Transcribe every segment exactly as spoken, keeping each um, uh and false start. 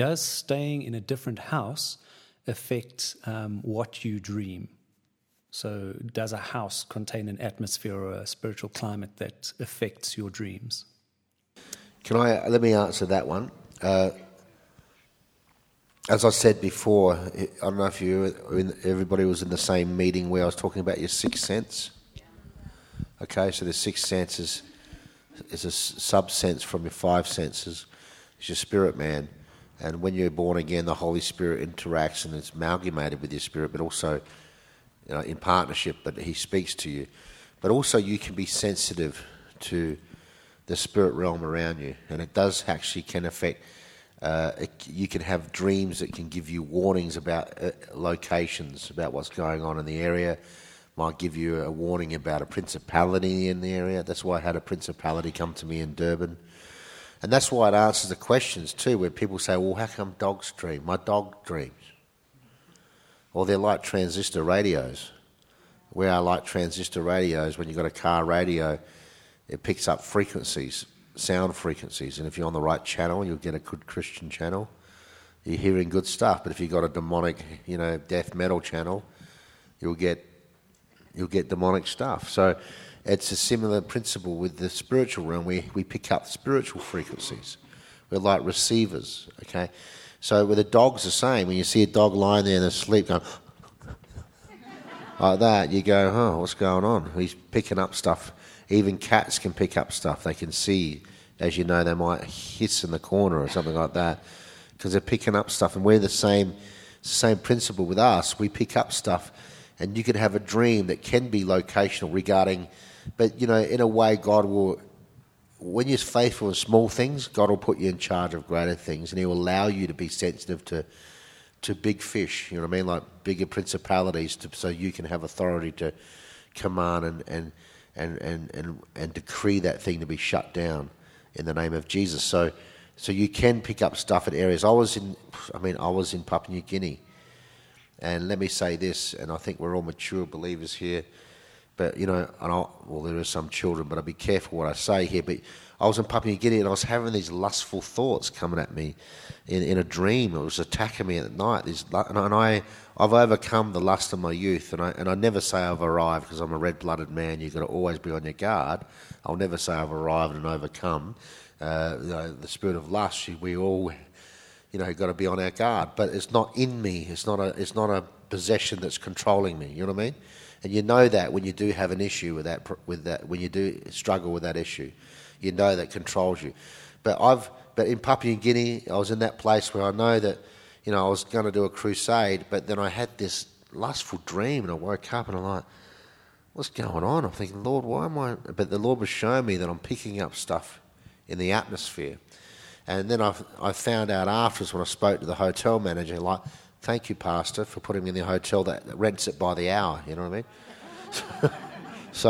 Does staying in a different house affect um, what you dream? So does a house contain an atmosphere or a spiritual climate that affects your dreams? Can I, let me answer that one. Uh, as I said before, I don't know if you, everybody was in the same meeting where I was talking about your sixth sense. Okay, so the sixth sense is, is a sub-sense from your five senses. It's your spirit man. And when you're born again, the Holy Spirit interacts and it's amalgamated with your spirit, but also, you know, in partnership, but he speaks to you. But also you can be sensitive to the spirit realm around you, and it does actually can affect, uh, it, you can have dreams that can give you warnings about uh, locations, about what's going on in the area. Might give you a warning about a principality in the area. That's why I had a principality come to me in Durban. And that's why it answers the questions too, where people say, well, how come dogs dream? My dog dreams. Well, they're like transistor radios. We are like transistor radios. When you've got a car radio, it picks up frequencies, sound frequencies. And if you're on the right channel, you'll get a good Christian channel. You're hearing good stuff. But if you've got a demonic, you know, death metal channel, you'll get you'll get demonic stuff. So it's a similar principle with the spiritual realm. We, we pick up spiritual frequencies. We're like receivers, okay? So with the dog's the same. When you see a dog lying there in asleep going like that, you go, oh, what's going on? He's picking up stuff. Even cats can pick up stuff. They can see, as you know, they might hiss in the corner or something like that because they're picking up stuff. And we're the same, same principle with us. We pick up stuff, and you could have a dream that can be locational regarding, but, you know, in a way God will, when you're faithful in small things, God will put you in charge of greater things, and he will allow you to be sensitive to to big fish, you know what I mean, like bigger principalities, to, so you can have authority to command and, and, and, and, and, and decree that thing to be shut down in the name of Jesus. So so you can pick up stuff in areas. I was in, I mean, I was in Papua New Guinea, and let me say this, and I think we're all mature believers here, but, you know, and I, well, there are some children, but I'll be careful what I say here. But I was in Papua New Guinea, and I was having these lustful thoughts coming at me in, in a dream. It was attacking me at night. These, and I, and I, I've overcome the lust of my youth, and I and I never say I've arrived because I'm a red-blooded man. You've got to always be on your guard. I'll never say I've arrived and overcome uh, you know, the spirit of lust. We all, you know, got to be on our guard. But it's not in me. It's not a. It's not a possession that's controlling me. You know what I mean? And you know that when you do have an issue with that, with that, when you do struggle with that issue, you know that controls you. But I've, but in Papua New Guinea, I was in that place where I know that, you know, I was going to do a crusade, but then I had this lustful dream, and I woke up and I'm like, what's going on? I'm thinking, Lord, why am I? But the Lord was showing me that I'm picking up stuff in the atmosphere. And then I, I found out afterwards when I spoke to the hotel manager, like, thank you, Pastor, for putting me in the hotel that rents it by the hour, you know what I mean? So,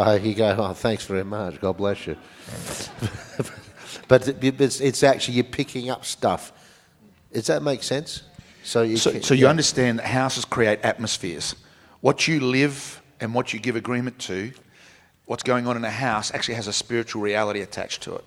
so you go, oh, thanks very much, God bless you. But it's, it's actually, you're picking up stuff. Does that make sense? So you, so, can, so you yeah. understand that houses create atmospheres. What you live and what you give agreement to, what's going on in a house actually has a spiritual reality attached to it.